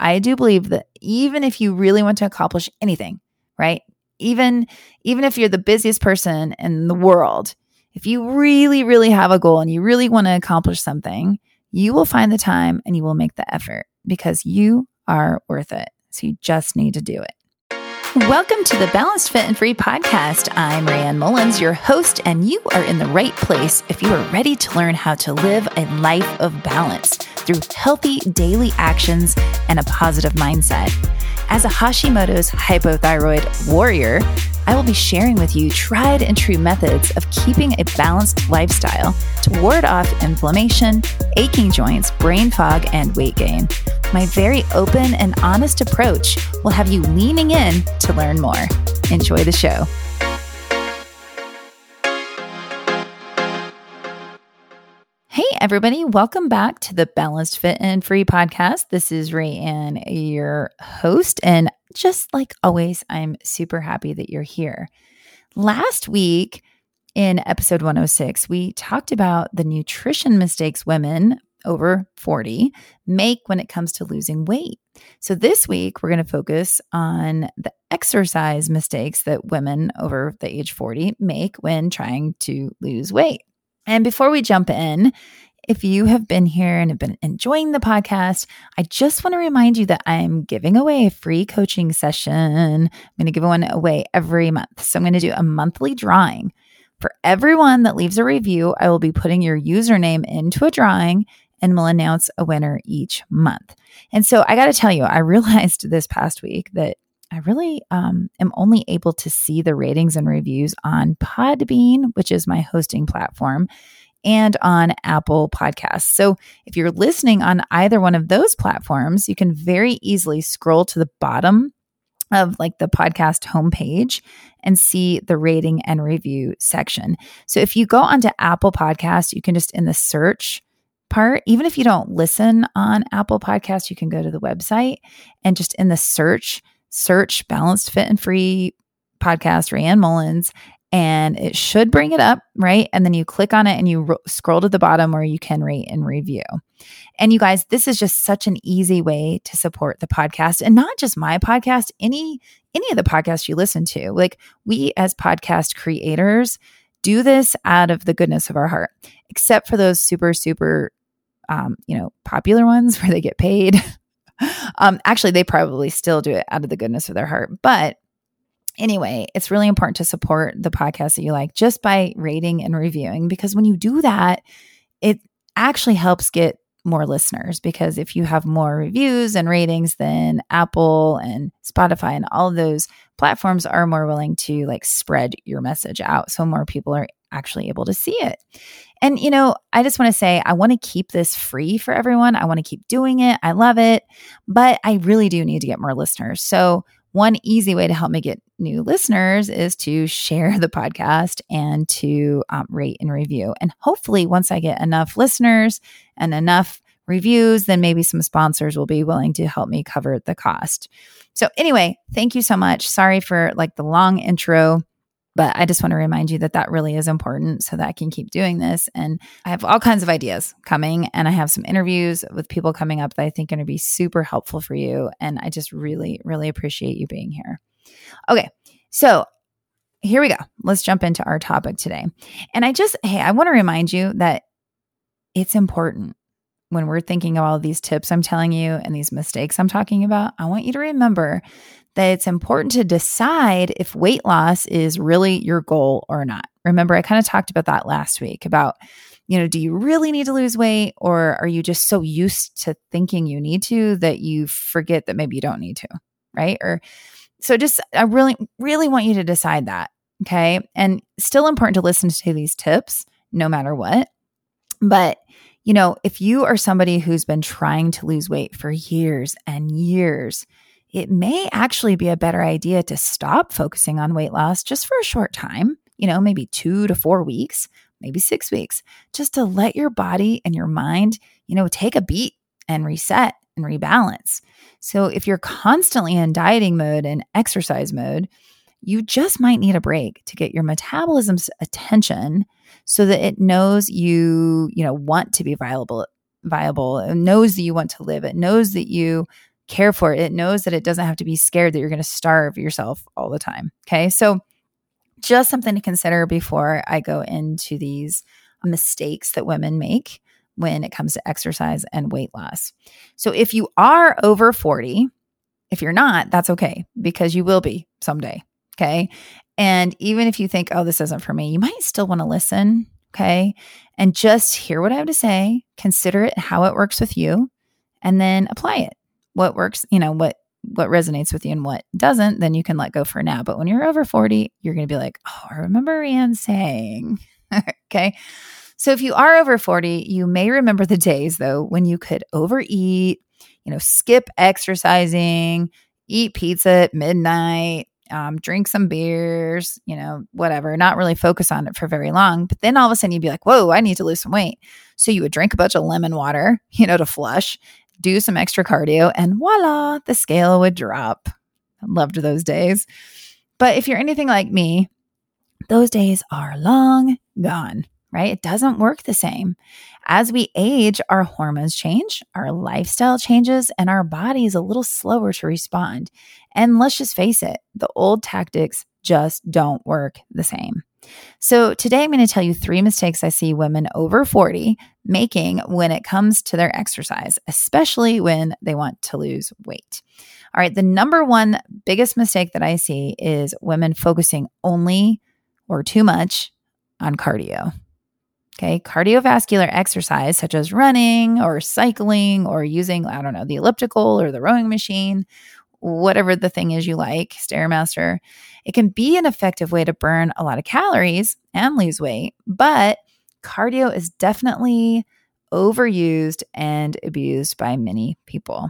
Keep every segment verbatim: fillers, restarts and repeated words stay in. I do believe that even if you really want to accomplish anything, right? Even, even if you're the busiest person in the world, if you really, really have a goal and you really want to accomplish something, you will find the time and you will make the effort because you are worth it. So you just need to do it. Welcome to the Balanced Fit and Free Podcast. I'm Raeanne Mullins, your host, and you are in the right place if you are ready to learn how to live a life of balance through healthy daily actions and a positive mindset. As a Hashimoto's hypothyroid warrior, I will be sharing with you tried and true methods of keeping a balanced lifestyle to ward off inflammation, aching joints, brain fog, and weight gain. My very open and honest approach will have you leaning in to learn more. Enjoy the show. Hey, everybody. Welcome back to the Balanced Fit and Free Podcast. This is Raeanne, your host. And just like always, I'm super happy that you're here. Last week in episode one oh six, we talked about the nutrition mistakes women over forty make when it comes to losing weight. So this week, we're going to focus on the exercise mistakes that women over the age forty make when trying to lose weight. And before we jump in, if you have been here and have been enjoying the podcast, I just want to remind you that I'm giving away a free coaching session. I'm going to give one away every month. So I'm going to do a monthly drawing. For everyone that leaves a review, I will be putting your username into a drawing and will announce a winner each month. And so I got to tell you, I realized this past week that I really um, am only able to see the ratings and reviews on Podbean, which is my hosting platform, and on Apple Podcasts. So if you're listening on either one of those platforms, you can very easily scroll to the bottom of like the podcast homepage and see the rating and review section. So if you go onto Apple Podcasts, you can just in the search part, even if you don't listen on Apple Podcasts, you can go to the website and just in the search Search Balanced Fit and Free Podcast, Raeanne Mullins, and it should bring it up, right? And then you click on it and you ro- scroll to the bottom where you can rate and review. And you guys, this is just such an easy way to support the podcast, and not just my podcast, any any of the podcasts you listen to. Like we as podcast creators do this out of the goodness of our heart, except for those super, super, um, you know, popular ones where they get paid. Um, actually, they probably still do it out of the goodness of their heart. But anyway, it's really important to support the podcast that you like just by rating and reviewing, because when you do that, it actually helps get more listeners, because if you have more reviews and ratings, then Apple and Spotify and all of those platforms are more willing to like spread your message out. So more people are actually able to see it. And, you know, I just want to say, I want to keep this free for everyone. I want to keep doing it. I love it, but I really do need to get more listeners. So one easy way to help me get new listeners is to share the podcast and to um, rate and review. And hopefully once I get enough listeners and enough reviews, then maybe some sponsors will be willing to help me cover the cost. So anyway, thank you so much. Sorry for like the long intro. But I just want to remind you that that really is important so that I can keep doing this. And I have all kinds of ideas coming, and I have some interviews with people coming up that I think are going to be super helpful for you. And I just really, really appreciate you being here. Okay. So here we go. Let's jump into our topic today. And I just, hey, I want to remind you that it's important when we're thinking of all of these tips I'm telling you and these mistakes I'm talking about. I want you to remember that it's important to decide if weight loss is really your goal or not. Remember, I kind of talked about that last week about, you know, do you really need to lose weight, or are you just so used to thinking you need to that you forget that maybe you don't need to, right? Or so just, I really, really want you to decide that. Okay. And still important to listen to these tips no matter what. But you know, if you are somebody who's been trying to lose weight for years and years, it may actually be a better idea to stop focusing on weight loss just for a short time, you know, maybe two to four weeks, maybe six weeks, just to let your body and your mind, you know, take a beat and reset and rebalance. So if you're constantly in dieting mode and exercise mode, you just might need a break to get your metabolism's attention so that it knows you, you know, want to be viable, viable. It knows that you want to live. It knows that you care for it. It knows that it doesn't have to be scared that you're going to starve yourself all the time. Okay. So just something to consider before I go into these mistakes that women make when it comes to exercise and weight loss. So if you are over forty, if you're not, that's okay, because you will be someday. Okay. And even if you think, oh, this isn't for me, you might still want to listen. Okay. And just hear what I have to say, consider it, how it works with you, and then apply it. What works, you know, what, what resonates with you and what doesn't, then you can let go for now. But when you're over forty, you're going to be like, oh, I remember Raeanne saying, okay. So if you are over forty, you may remember the days though, when you could overeat, you know, skip exercising, eat pizza at midnight, um, drink some beers, you know, whatever, not really focus on it for very long. But then all of a sudden you'd be like, whoa, I need to lose some weight. So you would drink a bunch of lemon water, you know, to flush, do some extra cardio, and voila, the scale would drop. I loved those days. But if you're anything like me, those days are long gone, right? It doesn't work the same. As we age, our hormones change, our lifestyle changes, and our body is a little slower to respond. And let's just face it, the old tactics just don't work the same. So today I'm going to tell you three mistakes I see women over forty making when it comes to their exercise, especially when they want to lose weight. All right. The number one biggest mistake that I see is women focusing only or too much on cardio. Okay. Cardiovascular exercise, such as running or cycling or using, I don't know, the elliptical or the rowing machine, whatever the thing is you like, Stairmaster, it can be an effective way to burn a lot of calories and lose weight, but cardio is definitely overused and abused by many people.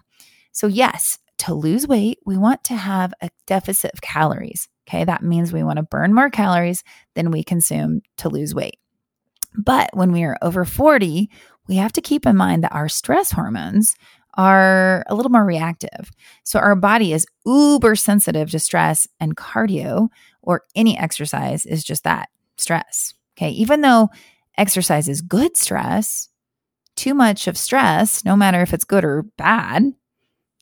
So yes, to lose weight, we want to have a deficit of calories. Okay. That means we want to burn more calories than we consume to lose weight. But when we are over forty, we have to keep in mind that our stress hormones are a little more reactive. So our body is uber sensitive to stress, and cardio or any exercise is just that, stress. Okay. Even though exercise is good stress, too much of stress, no matter if it's good or bad,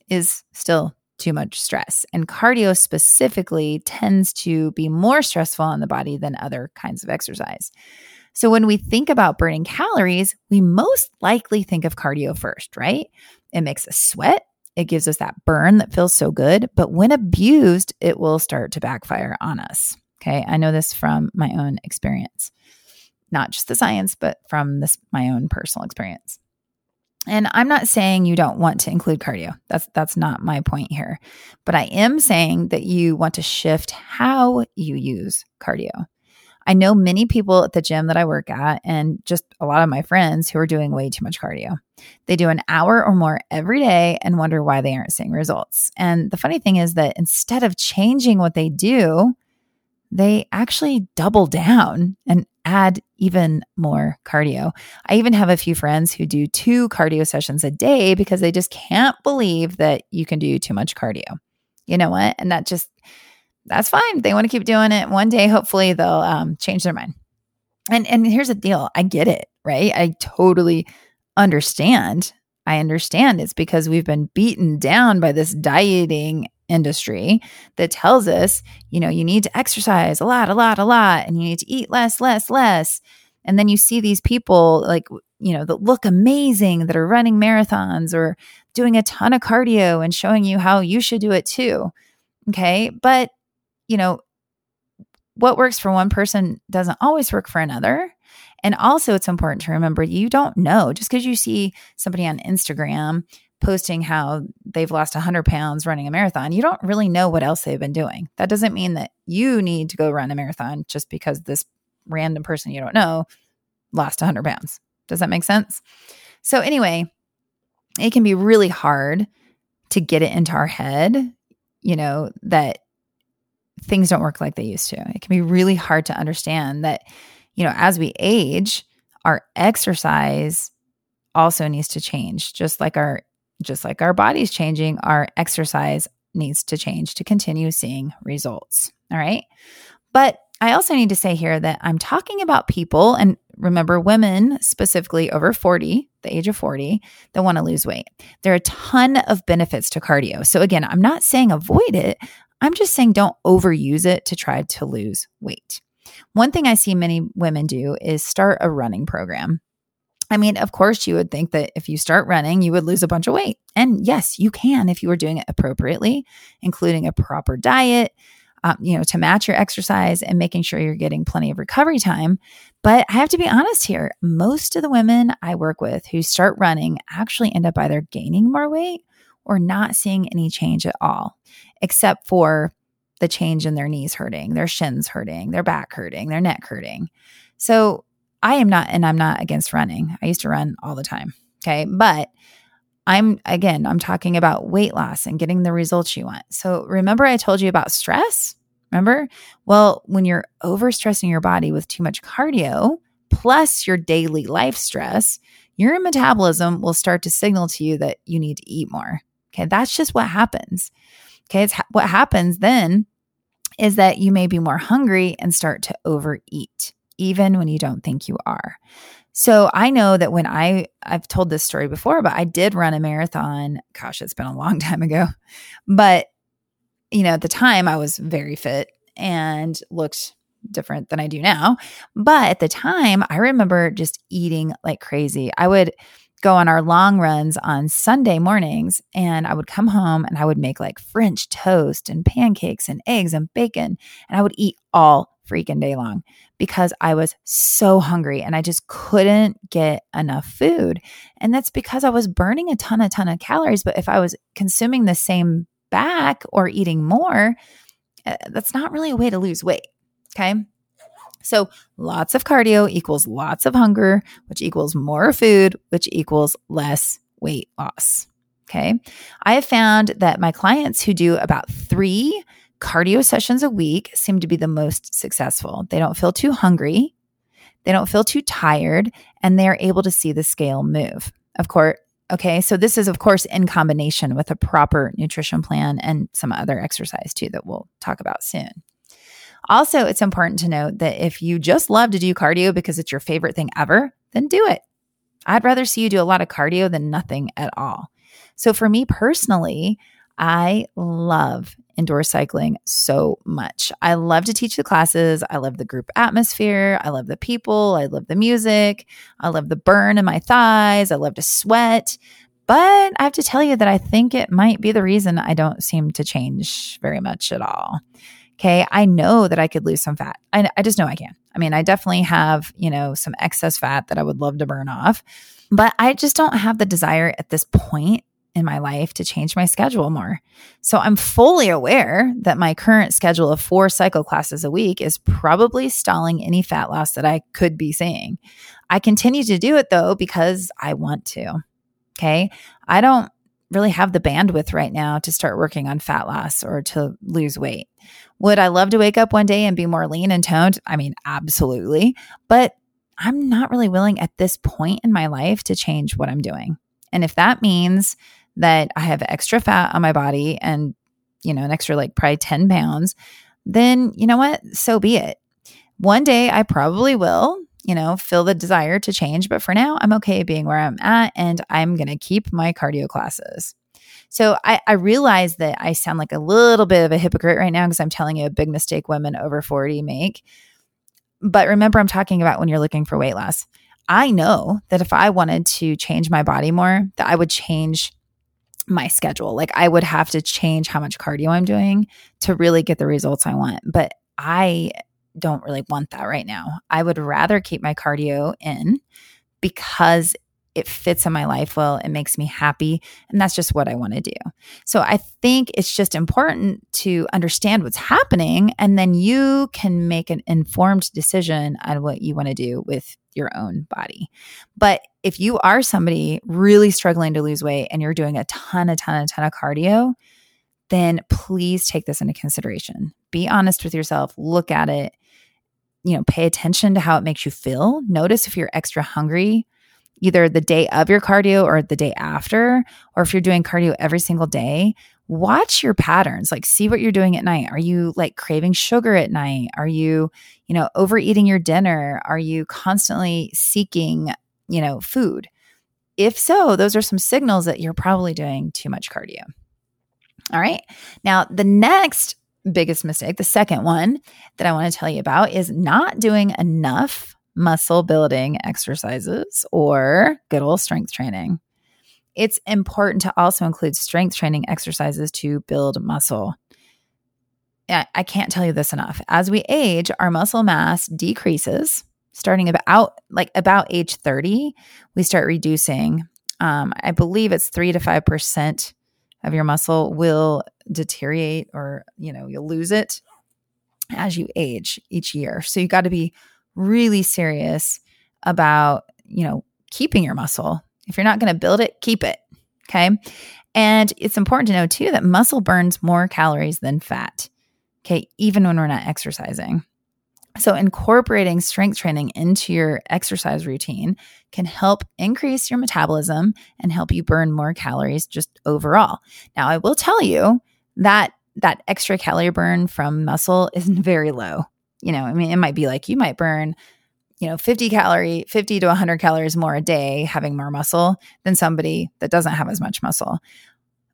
is still too much stress. And cardio specifically tends to be more stressful on the body than other kinds of exercise. So when we think about burning calories, we most likely think of cardio first, right? It makes us sweat. It gives us that burn that feels so good. But when abused, it will start to backfire on us. Okay. I know this from my own experience, not just the science, but from this, my own personal experience. And I'm not saying you don't want to include cardio. That's, that's not my point here. But I am saying that you want to shift how you use cardio. I know many people at the gym that I work at, and just a lot of my friends who are doing way too much cardio. They do an hour or more every day and wonder why they aren't seeing results. And the funny thing is that instead of changing what they do, they actually double down and add even more cardio. I even have a few friends who do two cardio sessions a day because they just can't believe that you can do too much cardio. You know what? And that just... that's fine. They want to keep doing it. One day, hopefully they'll um, change their mind. And and here's the deal. I get it, right? I totally understand. I understand it's because we've been beaten down by this dieting industry that tells us, you know, you need to exercise a lot, a lot, a lot, and you need to eat less, less, less. And then you see these people like, you know, that look amazing, that are running marathons or doing a ton of cardio and showing you how you should do it too. Okay. But you know, what works for one person doesn't always work for another. And also it's important to remember, you don't know, just because you see somebody on Instagram posting how they've lost one hundred pounds running a marathon, you don't really know what else they've been doing. That doesn't mean that you need to go run a marathon just because this random person you don't know lost one hundred pounds. Does that make sense? So anyway, it can be really hard to get it into our head, you know, that things don't work like they used to. It can be really hard to understand that, you know, as we age, our exercise also needs to change. Just like our, just like our body's changing, our exercise needs to change to continue seeing results. All right. But I also need to say here that I'm talking about people, and Remember, women specifically over forty, the age of forty, that want to lose weight. There are a ton of benefits to cardio. So again, I'm not saying avoid it. I'm just saying don't overuse it to try to lose weight. One thing I see many women do is start a running program. I mean, of course, you would think that if you start running, you would lose a bunch of weight. And yes, you can if you were doing it appropriately, including a proper diet, um, you know, to match your exercise and making sure you're getting plenty of recovery time. But I have to be honest here. Most of the women I work with who start running actually end up either gaining more weight or not seeing any change at all, except for the change in their knees hurting, their shins hurting, their back hurting, their neck hurting. So I am not, and I'm not against running. I used to run all the time. Okay. But I'm, again, I'm talking about weight loss and getting the results you want. So remember I told you about stress? Remember? Well, when you're overstressing your body with too much cardio, plus your daily life stress, your metabolism will start to signal to you that you need to eat more. Okay. That's just what happens. Okay. It's ha- what happens then is that you may be more hungry and start to overeat, even when you don't think you are. So I know that when I, I've told this story before, but I did run a marathon. Gosh, it's been a long time ago. But, you know, at the time I was very fit and looked different than I do now. But at the time I remember just eating like crazy. I would go on our long runs on Sunday mornings and I would come home and I would make like French toast and pancakes and eggs and bacon. And I would eat all freaking day long because I was so hungry and I just couldn't get enough food. And that's because I was burning a ton, a ton of calories. But if I was consuming the same back or eating more, that's not really a way to lose weight. Okay. So lots of cardio equals lots of hunger, which equals more food, which equals less weight loss. Okay. I have found that my clients who do about three cardio sessions a week seem to be the most successful. They don't feel too hungry. They don't feel too tired, and they're able to see the scale move. Of course. Okay. So this is of course in combination with a proper nutrition plan and some other exercise too, that we'll talk about soon. Also, it's important to note that if you just love to do cardio because it's your favorite thing ever, then do it. I'd rather see you do a lot of cardio than nothing at all. So for me personally, I love indoor cycling so much. I love to teach the classes. I love the group atmosphere. I love the people. I love the music. I love the burn in my thighs. I love to sweat. But I have to tell you that I think it might be the reason I don't seem to change very much at all. Okay. I know that I could lose some fat. I, I just know I can. I mean, I definitely have, you know, some excess fat that I would love to burn off, but I just don't have the desire at this point in my life to change my schedule more. So I'm fully aware that my current schedule of four cycle classes a week is probably stalling any fat loss that I could be seeing. I continue to do it though, because I want to. Okay. I don't really have the bandwidth right now to start working on fat loss or to lose weight. Would I love to wake up one day and be more lean and toned? I mean, absolutely. But I'm not really willing at this point in my life to change what I'm doing. And if that means that I have extra fat on my body and, you know, an extra like probably ten pounds, then you know what? So be it. One day I probably will, you know, feel the desire to change. But for now, I'm okay being where I'm at, and I'm going to keep my cardio classes. So I, I realize that I sound like a little bit of a hypocrite right now because I'm telling you a big mistake women over forty make. But remember, I'm talking about when you're looking for weight loss. I know that if I wanted to change my body more, that I would change my schedule. Like I would have to change how much cardio I'm doing to really get the results I want. But I don't really want that right now. I would rather keep my cardio in because it fits in my life well. It makes me happy. And that's just what I want to do. So I think it's just important to understand what's happening, and then you can make an informed decision on what you want to do with your own body. But if you are somebody really struggling to lose weight and you're doing a ton, a ton, a ton of cardio, then please take this into consideration. Be honest with yourself. Look at it. You know, pay attention to how it makes you feel. Notice if you're extra hungry. either the day of your cardio or the day after, or if you're doing cardio every single day, watch your patterns, like see what you're doing at night. Are you like craving sugar at night? Are you, you know, overeating your dinner? Are you constantly seeking, you know, food? If so, those are some signals that you're probably doing too much cardio. All right. Now, the next biggest mistake, the second one that I want to tell you about, is not doing enough muscle building exercises or good old strength training. It's important to also include strength training exercises to build muscle. I can't tell you this enough. As we age, our muscle mass decreases. Starting about like about age thirty, we start reducing. Um, I believe it's three to five percent of your muscle will deteriorate, or you know, you'll lose it as you age each year. So you got to be really serious about, you know, keeping your muscle. If you're not going to build it, keep it. Okay. And it's important to know too that muscle burns more calories than fat. Okay. Even when we're not exercising. So incorporating strength training into your exercise routine can help increase your metabolism and help you burn more calories just overall. Now, I will tell you that that extra calorie burn from muscle is very low. You know, I mean, it might be like you might burn, you know, fifty calorie, fifty to one hundred calories more a day having more muscle than somebody that doesn't have as much muscle.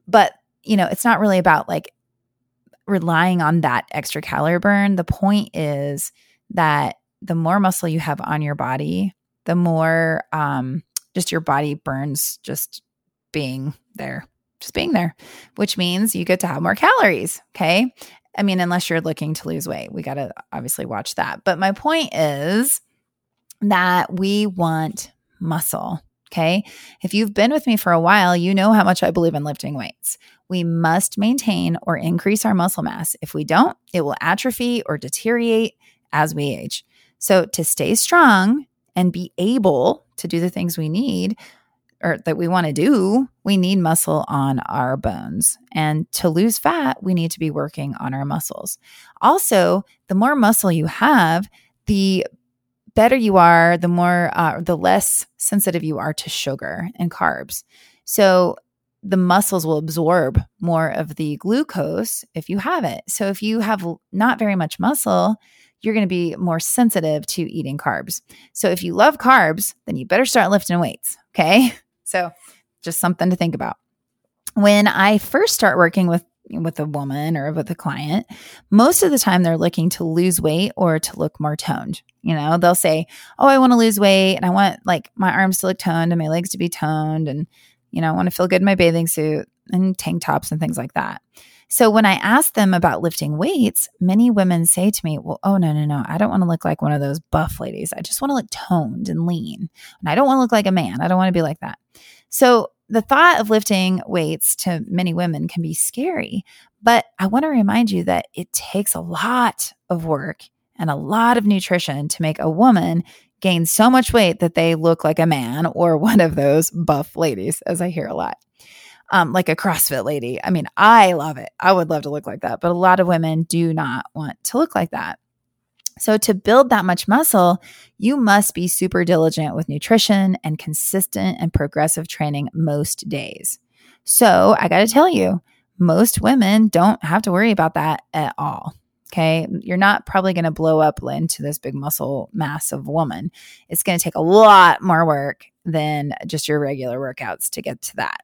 But, you know, it's not really about like relying on that extra calorie burn. The point is that the more muscle you have on your body, the more um, just your body burns just being there, just being there, which means you get to have more calories. Okay. I mean, unless you're looking to lose weight, we got to obviously watch that. But my point is that we want muscle. Okay. If you've been with me for a while, you know how much I believe in lifting weights. We must maintain or increase our muscle mass. If we don't, it will atrophy or deteriorate as we age. So to stay strong and be able to do the things we need or that we want to do, we need muscle on our bones. And to lose fat, we need to be working on our muscles. Also, the more muscle you have, the better you are, the more, uh, the less sensitive you are to sugar and carbs. So the muscles will absorb more of the glucose if you have it. So if you have not very much muscle, you're going to be more sensitive to eating carbs. So if you love carbs, then you better start lifting weights. Okay. So just something to think about. When I first start working with with a woman or with a client, most of the time they're looking to lose weight or to look more toned. You know, they'll say, oh, I want to lose weight and I want like my arms to look toned and my legs to be toned. And, you know, I want to feel good in my bathing suit and tank tops and things like that. So when I ask them about lifting weights, many women say to me, well, oh, no, no, no, I don't want to look like one of those buff ladies. I just want to look toned and lean. And I don't want to look like a man. I don't want to be like that. So the thought of lifting weights to many women can be scary, but I want to remind you that it takes a lot of work and a lot of nutrition to make a woman gain so much weight that they look like a man or one of those buff ladies, as I hear a lot. Um, like a CrossFit lady. I mean, I love it. I would love to look like that, but a lot of women do not want to look like that. So to build that much muscle, you must be super diligent with nutrition and consistent and progressive training most days. So I got to tell you, most women don't have to worry about that at all. Okay. You're not probably going to blow up into this big muscle mass of woman. It's going to take a lot more work than just your regular workouts to get to that.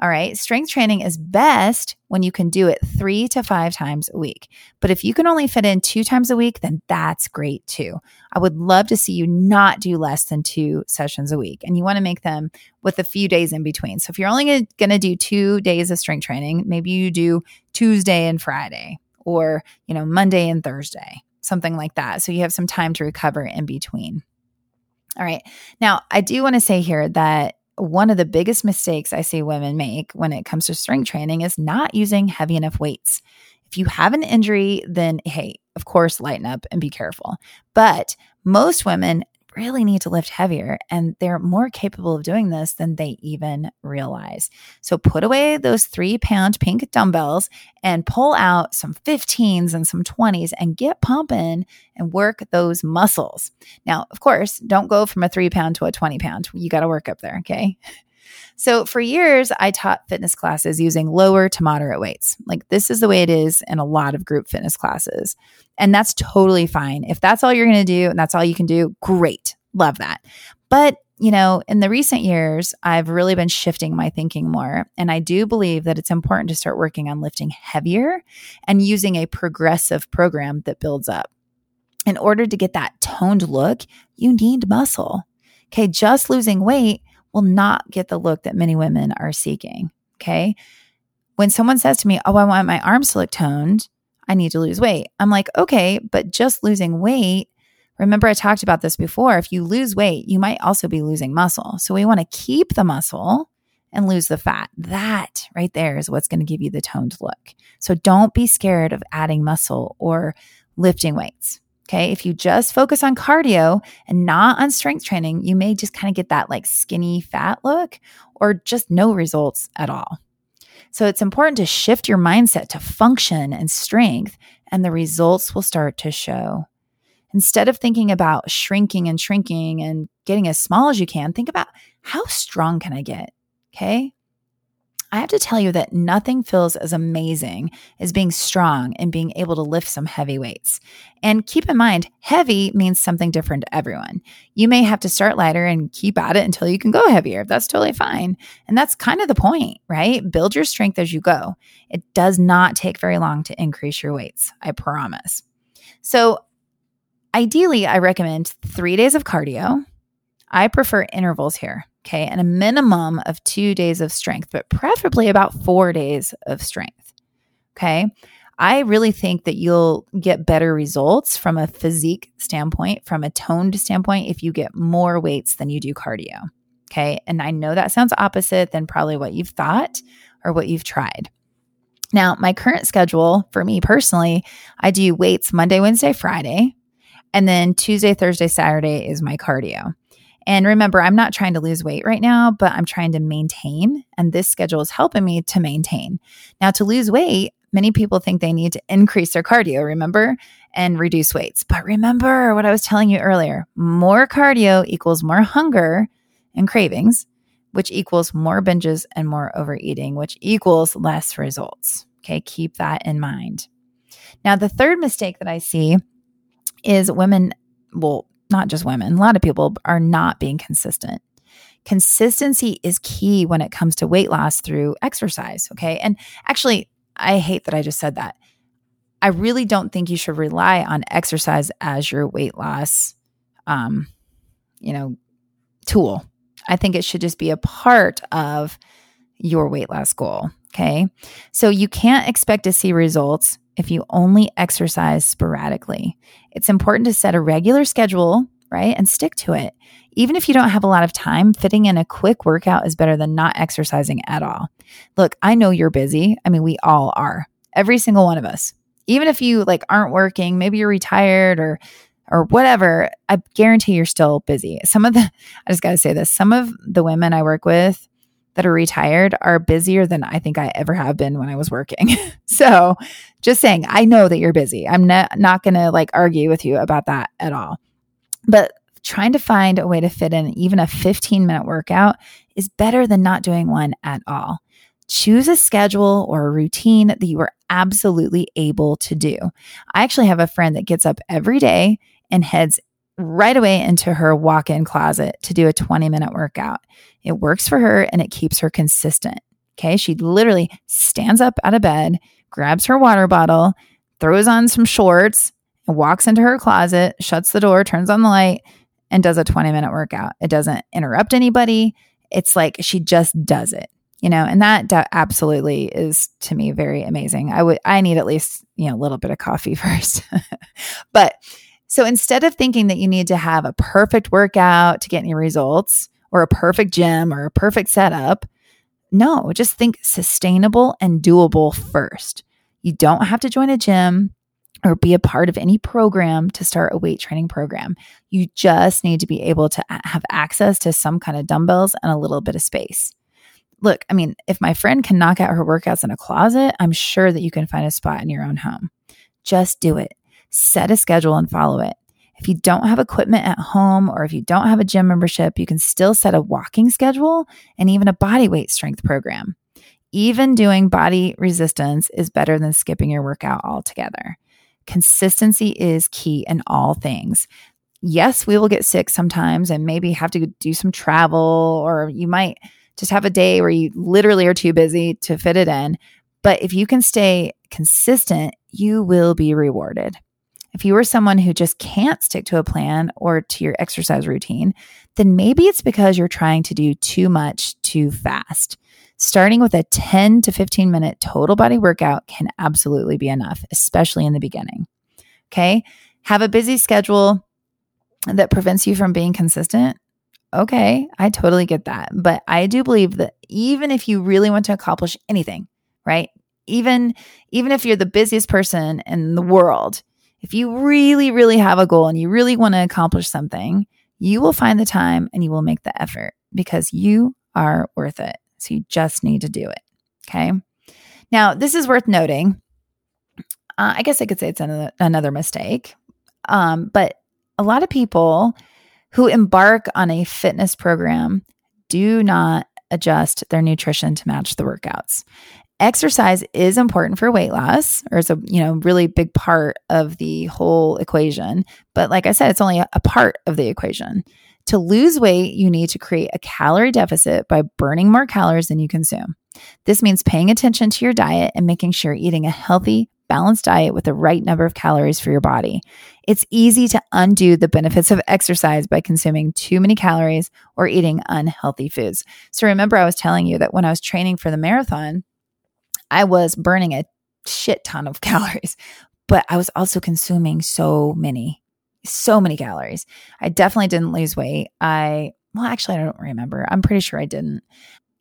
All right. Strength training is best when you can do it three to five times a week. But if you can only fit in two times a week, then that's great too. I would love to see you not do less than two sessions a week. And you want to make them with a few days in between. So if you're only going to do two days of strength training, maybe you do Tuesday and Friday or, you know, Monday and Thursday, something like that. So you have some time to recover in between. All right. Now, I do want to say here that one of the biggest mistakes I see women make when it comes to strength training is not using heavy enough weights. If you have an injury, then hey, of course, lighten up and be careful. But most women really need to lift heavier, and they're more capable of doing this than they even realize. So put away those three pound pink dumbbells and pull out some fifteens and some twenties and get pumping and work those muscles. Now, of course, don't go from a three pound to a twenty pound. You got to work up there. Okay. So for years, I taught fitness classes using lower to moderate weights. Like, this is the way it is in a lot of group fitness classes. And that's totally fine. If that's all you're going to do and that's all you can do, great. Love that. But, you know, in the recent years, I've really been shifting my thinking more. And I do believe that it's important to start working on lifting heavier and using a progressive program that builds up. In order to get that toned look, you need muscle. Okay, just losing weight will not get the look that many women are seeking, okay? When someone says to me, oh, I want my arms to look toned, I need to lose weight. I'm like, okay, but just losing weight, remember I talked about this before, if you lose weight, you might also be losing muscle. So we want to keep the muscle and lose the fat. That right there is what's going to give you the toned look. So don't be scared of adding muscle or lifting weights. Okay, if you just focus on cardio and not on strength training, you may just kind of get that like skinny fat look or just no results at all. So it's important to shift your mindset to function and strength, and the results will start to show. Instead of thinking about shrinking and shrinking and getting as small as you can, think about how strong can I get? Okay. I have to tell you that nothing feels as amazing as being strong and being able to lift some heavy weights. And keep in mind, heavy means something different to everyone. You may have to start lighter and keep at it until you can go heavier. That's totally fine. And that's kind of the point, right? Build your strength as you go. It does not take very long to increase your weights. I promise. So ideally, I recommend three days of cardio. I prefer intervals here. Okay, and a minimum of two days of strength, but preferably about four days of strength. Okay, I really think that you'll get better results from a physique standpoint, from a toned standpoint, if you get more weights than you do cardio. Okay, and I know that sounds opposite than probably what you've thought or what you've tried. Now, my current schedule for me personally, I do weights Monday, Wednesday, Friday, and then Tuesday, Thursday, Saturday is my cardio. And remember, I'm not trying to lose weight right now, but I'm trying to maintain. And this schedule is helping me to maintain. Now, to lose weight, many people think they need to increase their cardio, remember, and reduce weights. But remember what I was telling you earlier, more cardio equals more hunger and cravings, which equals more binges and more overeating, which equals less results. Okay, keep that in mind. Now, the third mistake that I see is women will not just women, a lot of people are not being consistent. Consistency is key when it comes to weight loss through exercise, okay? And actually, I hate that I just said that. I really don't think you should rely on exercise as your weight loss, um, you know, tool. I think it should just be a part of your weight loss goal, okay? So you can't expect to see results if you only exercise sporadically. It's important to set a regular schedule, right? And stick to it. Even if you don't have a lot of time, fitting in a quick workout is better than not exercising at all. Look, I know you're busy. I mean, we all are. Every single one of us. Even if you like aren't working, maybe you're retired or or whatever, I guarantee you're still busy. Some of the I just got to say this, some of the women I work with that are retired are busier than I think I ever have been when I was working. So just saying, I know that you're busy. I'm not, not going to like argue with you about that at all. But trying to find a way to fit in even a fifteen minute workout is better than not doing one at all. Choose a schedule or a routine that you are absolutely able to do. I actually have a friend that gets up every day and heads right away into her walk-in closet to do a twenty minute workout. It works for her and it keeps her consistent. Okay. She literally stands up out of bed, grabs her water bottle, throws on some shorts, and walks into her closet, shuts the door, turns on the light, and does a twenty minute workout. It doesn't interrupt anybody. It's like she just does it, you know, and that da- absolutely is to me very amazing. I would, I need at least, you know, a little bit of coffee first, but so instead of thinking that you need to have a perfect workout to get any results or a perfect gym or a perfect setup, no, just think sustainable and doable first. You don't have to join a gym or be a part of any program to start a weight training program. You just need to be able to have access to some kind of dumbbells and a little bit of space. Look, I mean, if my friend can knock out her workouts in a closet, I'm sure that you can find a spot in your own home. Just do it. Set a schedule and follow it. If you don't have equipment at home or if you don't have a gym membership, you can still set a walking schedule and even a body weight strength program. Even doing body resistance is better than skipping your workout altogether. Consistency is key in all things. Yes, we will get sick sometimes and maybe have to do some travel, or you might just have a day where you literally are too busy to fit it in. But if you can stay consistent, you will be rewarded. If you are someone who just can't stick to a plan or to your exercise routine, then maybe it's because you're trying to do too much too fast. Starting with a ten to fifteen minute total body workout can absolutely be enough, especially in the beginning. Okay. Have a busy schedule that prevents you from being consistent. Okay. I totally get that. But I do believe that even if you really want to accomplish anything, right? Even, even if you're the busiest person in the world, if you really, really have a goal and you really want to accomplish something, you will find the time and you will make the effort because you are worth it. So you just need to do it. Okay. Now, this is worth noting. Uh, I guess I could say it's another, another mistake. Um, but a lot of people who embark on a fitness program do not adjust their nutrition to match the workouts. Exercise is important for weight loss, or it's a you know really big part of the whole equation. But like I said, it's only a part of the equation. To lose weight, you need to create a calorie deficit by burning more calories than you consume. This means paying attention to your diet and making sure you're eating a healthy, balanced diet with the right number of calories for your body. It's easy to undo the benefits of exercise by consuming too many calories or eating unhealthy foods. So remember, I was telling you that when I was training for the marathon, I was burning a shit ton of calories, but I was also consuming so many, so many calories. I definitely didn't lose weight. I, well, actually, I don't remember. I'm pretty sure I didn't.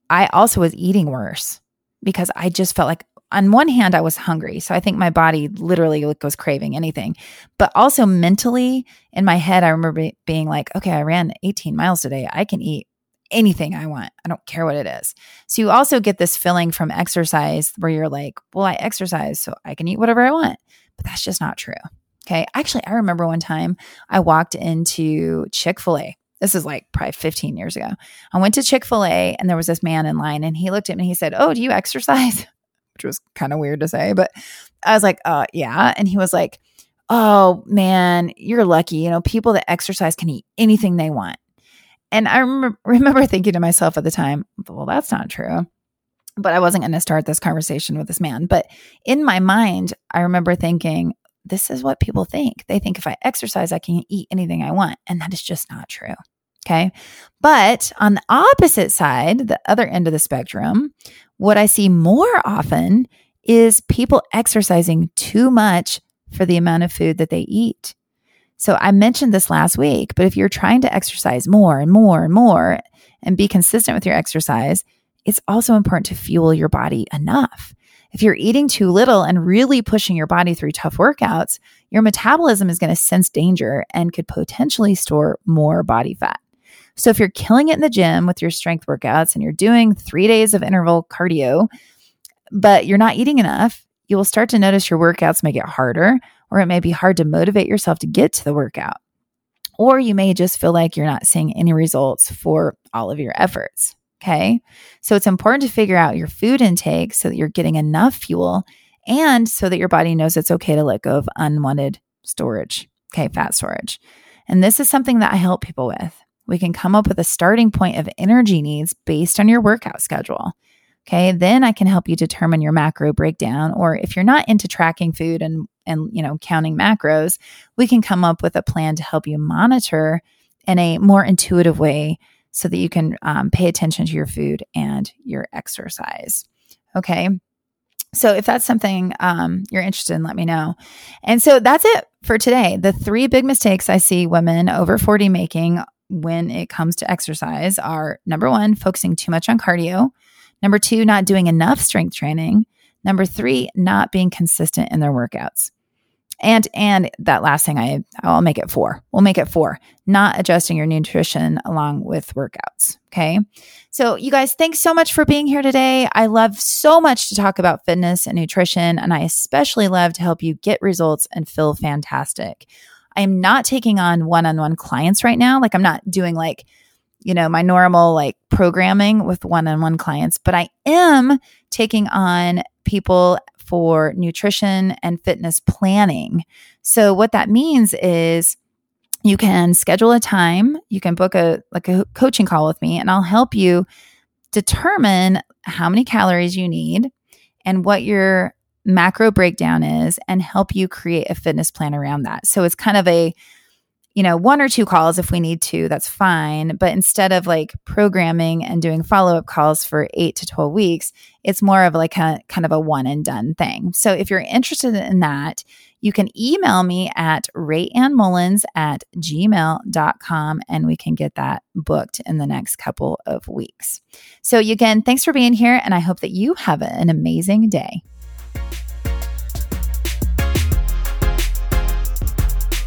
I also was eating worse because I just felt like, on one hand, I was hungry. So I think my body literally was craving anything, but also mentally in my head, I remember being like, okay, I ran eighteen miles today. I can eat anything I want. I don't care what it is. So you also get this feeling from exercise where you're like, well, I exercise so I can eat whatever I want, but that's just not true. Okay. Actually, I remember one time I walked into Chick-fil-A. This is like probably fifteen years ago. I went to Chick-fil-A and there was this man in line and he looked at me and he said, "Oh, do you exercise?" Which was kind of weird to say, but I was like, uh, yeah. And he was like, "Oh man, you're lucky. You know, people that exercise can eat anything they want." And I rem- remember thinking to myself at the time, well, that's not true. But I wasn't going to start this conversation with this man. But in my mind, I remember thinking, this is what people think. They think if I exercise, I can eat anything I want. And that is just not true. Okay. But on the opposite side, the other end of the spectrum, what I see more often is people exercising too much for the amount of food that they eat. So I mentioned this last week, but if you're trying to exercise more and more and more and be consistent with your exercise, it's also important to fuel your body enough. If you're eating too little and really pushing your body through tough workouts, your metabolism is going to sense danger and could potentially store more body fat. So if you're killing it in the gym with your strength workouts and you're doing three days of interval cardio, but you're not eating enough, you will start to notice your workouts may get harder, or it may be hard to motivate yourself to get to the workout. Or you may just feel like you're not seeing any results for all of your efforts, okay? So it's important to figure out your food intake so that you're getting enough fuel and so that your body knows it's okay to let go of unwanted storage, okay, fat storage. And this is something that I help people with. We can come up with a starting point of energy needs based on your workout schedule. Okay, then I can help you determine your macro breakdown, or if you're not into tracking food and, and you know counting macros, we can come up with a plan to help you monitor in a more intuitive way so that you can um, pay attention to your food and your exercise. Okay, so if that's something um, you're interested in, let me know. And so that's it for today. The three big mistakes I see women over forty making when it comes to exercise are, number one, focusing too much on cardio. Number two, not doing enough strength training. Number three, not being consistent in their workouts. And, and that last thing, I, I'll make it four. We'll make it four, not adjusting your nutrition along with workouts. Okay. So you guys, thanks so much for being here today. I love so much to talk about fitness and nutrition, and I especially love to help you get results and feel fantastic. I am not taking on one-on-one clients right now. Like, I'm not doing like, you know, my normal like programming with one-on-one clients, but I am taking on people for nutrition and fitness planning. So what that means is you can schedule a time, you can book a like a coaching call with me, and I'll help you determine how many calories you need and what your macro breakdown is, and help you create a fitness plan around that. So it's kind of a, you know, one or two calls if we need to, that's fine. But instead of like programming and doing follow-up calls for eight to twelve weeks, it's more of like a kind of a one and done thing. So if you're interested in that, you can email me at raeanne mullins at gmail dot com, and we can get that booked in the next couple of weeks. So again, thanks for being here, and I hope that you have an amazing day.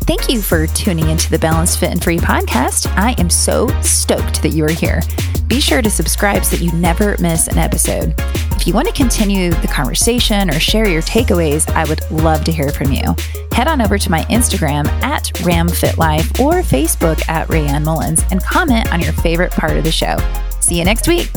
Thank you for tuning into the Balanced Fit and Free podcast. I am so stoked that you are here. Be sure to subscribe so that you never miss an episode. If you want to continue the conversation or share your takeaways, I would love to hear from you. Head on over to my Instagram at ramfitlife or Facebook at Raeanne Mullins and comment on your favorite part of the show. See you next week.